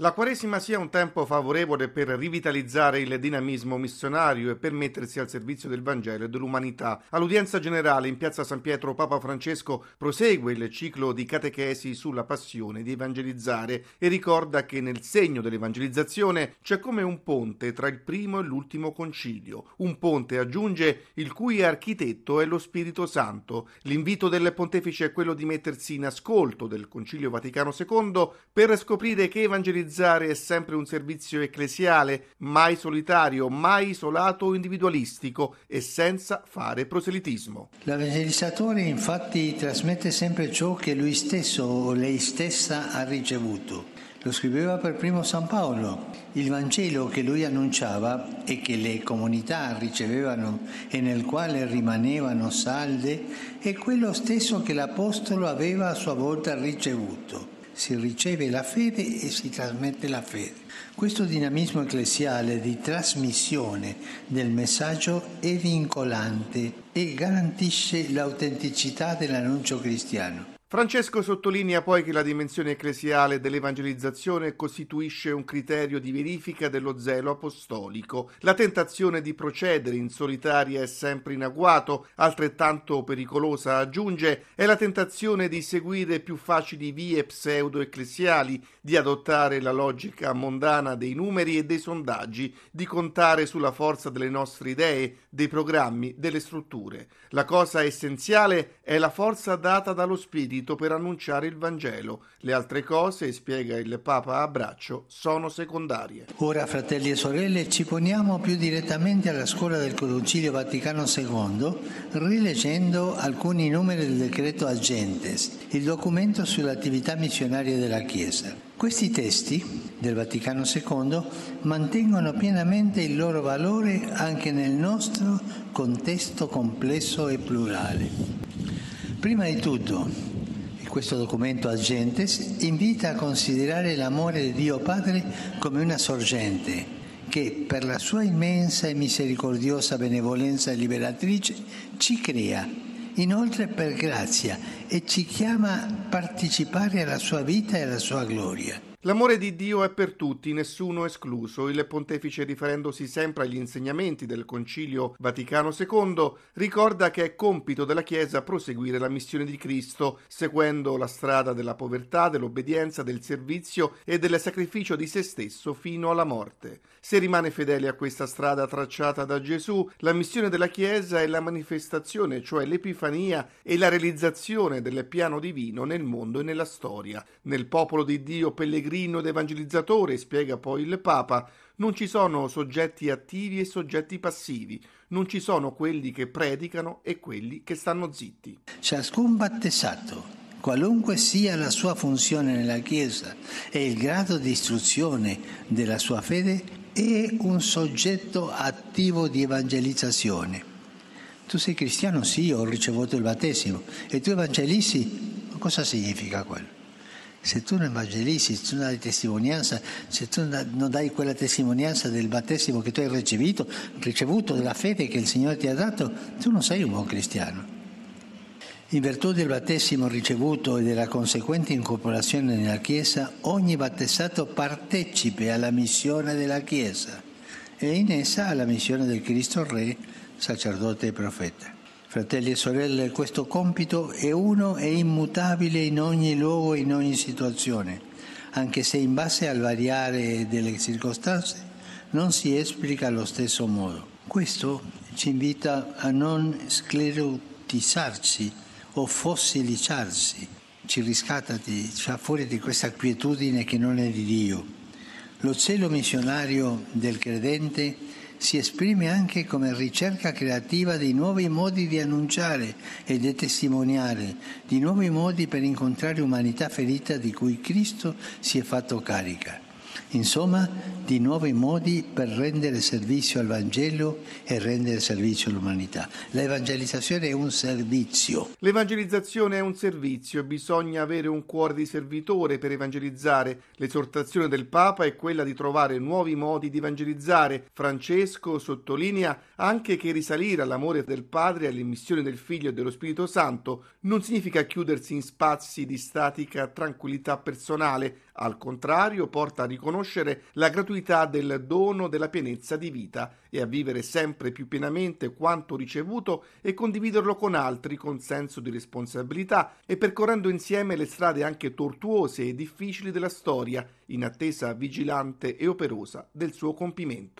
La Quaresima sia un tempo favorevole per rivitalizzare il dinamismo missionario e per mettersi al servizio del Vangelo e dell'umanità. All'udienza generale in piazza San Pietro Papa Francesco prosegue il ciclo di catechesi sulla passione di evangelizzare e ricorda che nel segno dell'evangelizzazione c'è come un ponte tra il primo e l'ultimo concilio. Un ponte, aggiunge, il cui architetto è lo Spirito Santo. L'invito del pontefice è quello di mettersi in ascolto del Concilio Vaticano II per scoprire che evangelizzare è sempre un servizio ecclesiale, mai solitario, mai isolato o individualistico e senza fare proselitismo. L'evangelizzatore infatti trasmette sempre ciò che lui stesso o lei stessa ha ricevuto. Lo scriveva per primo San Paolo. Il Vangelo che lui annunciava e che le comunità ricevevano e nel quale rimanevano salde è quello stesso che l'Apostolo aveva a sua volta ricevuto. Si riceve la fede e si trasmette la fede. Questo dinamismo ecclesiale di trasmissione del messaggio è vincolante e garantisce l'autenticità dell'annuncio cristiano. Francesco sottolinea poi che la dimensione ecclesiale dell'evangelizzazione costituisce un criterio di verifica dello zelo apostolico. La tentazione di procedere in solitaria è sempre in agguato, altrettanto pericolosa, aggiunge, è la tentazione di seguire più facili vie pseudo-ecclesiali, di adottare la logica mondana dei numeri e dei sondaggi, di contare sulla forza delle nostre idee, dei programmi, delle strutture. La cosa essenziale è la forza data dallo Spirito per annunciare il Vangelo. Le altre cose, spiega il Papa a braccio, sono secondarie. Ora, fratelli e sorelle, ci poniamo più direttamente alla scuola del Concilio Vaticano II, rileggendo alcuni numeri del Decreto Ad gentes, il documento sull'attività missionaria della Chiesa. Questi testi del Vaticano II mantengono pienamente il loro valore anche nel nostro contesto complesso e plurale. Prima di tutto, questo documento Ad gentes invita a considerare l'amore di Dio Padre come una sorgente che, per la sua immensa e misericordiosa benevolenza liberatrice, ci crea, inoltre per grazia, e ci chiama a partecipare alla sua vita e alla sua gloria. L'amore di Dio è per tutti, nessuno escluso. Il pontefice, riferendosi sempre agli insegnamenti del Concilio Vaticano II, ricorda che è compito della Chiesa proseguire la missione di Cristo, seguendo la strada della povertà, dell'obbedienza, del servizio e del sacrificio di se stesso fino alla morte. Se rimane fedele a questa strada tracciata da Gesù, la missione della Chiesa è la manifestazione, cioè l'epifania e la realizzazione del piano divino nel mondo e nella storia. Nel popolo di Dio pellegrino ed evangelizzatore, spiega poi il Papa, non ci sono soggetti attivi e soggetti passivi, non ci sono quelli che predicano e quelli che stanno zitti. Ciascun battesato, qualunque sia la sua funzione nella Chiesa e il grado di istruzione della sua fede, è un soggetto attivo di evangelizzazione. Tu sei cristiano? Sì, ho ricevuto il battesimo. E tu evangelizzi? Cosa significa quello? Se tu non evangelizzi, se tu non dai testimonianza, se tu non dai quella testimonianza del battesimo che tu hai ricevuto della fede che il Signore ti ha dato, tu non sei un buon cristiano. In virtù del battesimo ricevuto e della conseguente incorporazione nella Chiesa, ogni battezzato partecipe alla missione della Chiesa e in essa alla missione del Cristo Re, sacerdote e profeta. Fratelli e sorelle, questo compito è uno e immutabile in ogni luogo e in ogni situazione, anche se in base al variare delle circostanze non si esplica allo stesso modo. Questo ci invita a non sclerotizzarci o fossilizzarsi, ci riscattati, ci fa fuori di questa quietudine che non è di Dio. Lo zelo missionario del credente si esprime anche come ricerca creativa di nuovi modi di annunciare e di testimoniare, di nuovi modi per incontrare umanità ferita di cui Cristo si è fatto carica. Insomma, di nuovi modi per rendere servizio al Vangelo e rendere servizio all'umanità. L'evangelizzazione è un servizio. L'evangelizzazione è un servizio e bisogna avere un cuore di servitore per evangelizzare. L'esortazione del Papa è quella di trovare nuovi modi di evangelizzare. Francesco sottolinea anche che risalire all'amore del Padre e all'immissione del Figlio e dello Spirito Santo non significa chiudersi in spazi di statica tranquillità personale, Al contrario, porta a riconoscere la gratuità del dono della pienezza di vita e a vivere sempre più pienamente quanto ricevuto e condividerlo con altri con senso di responsabilità e percorrendo insieme le strade anche tortuose e difficili della storia in attesa vigilante e operosa del suo compimento.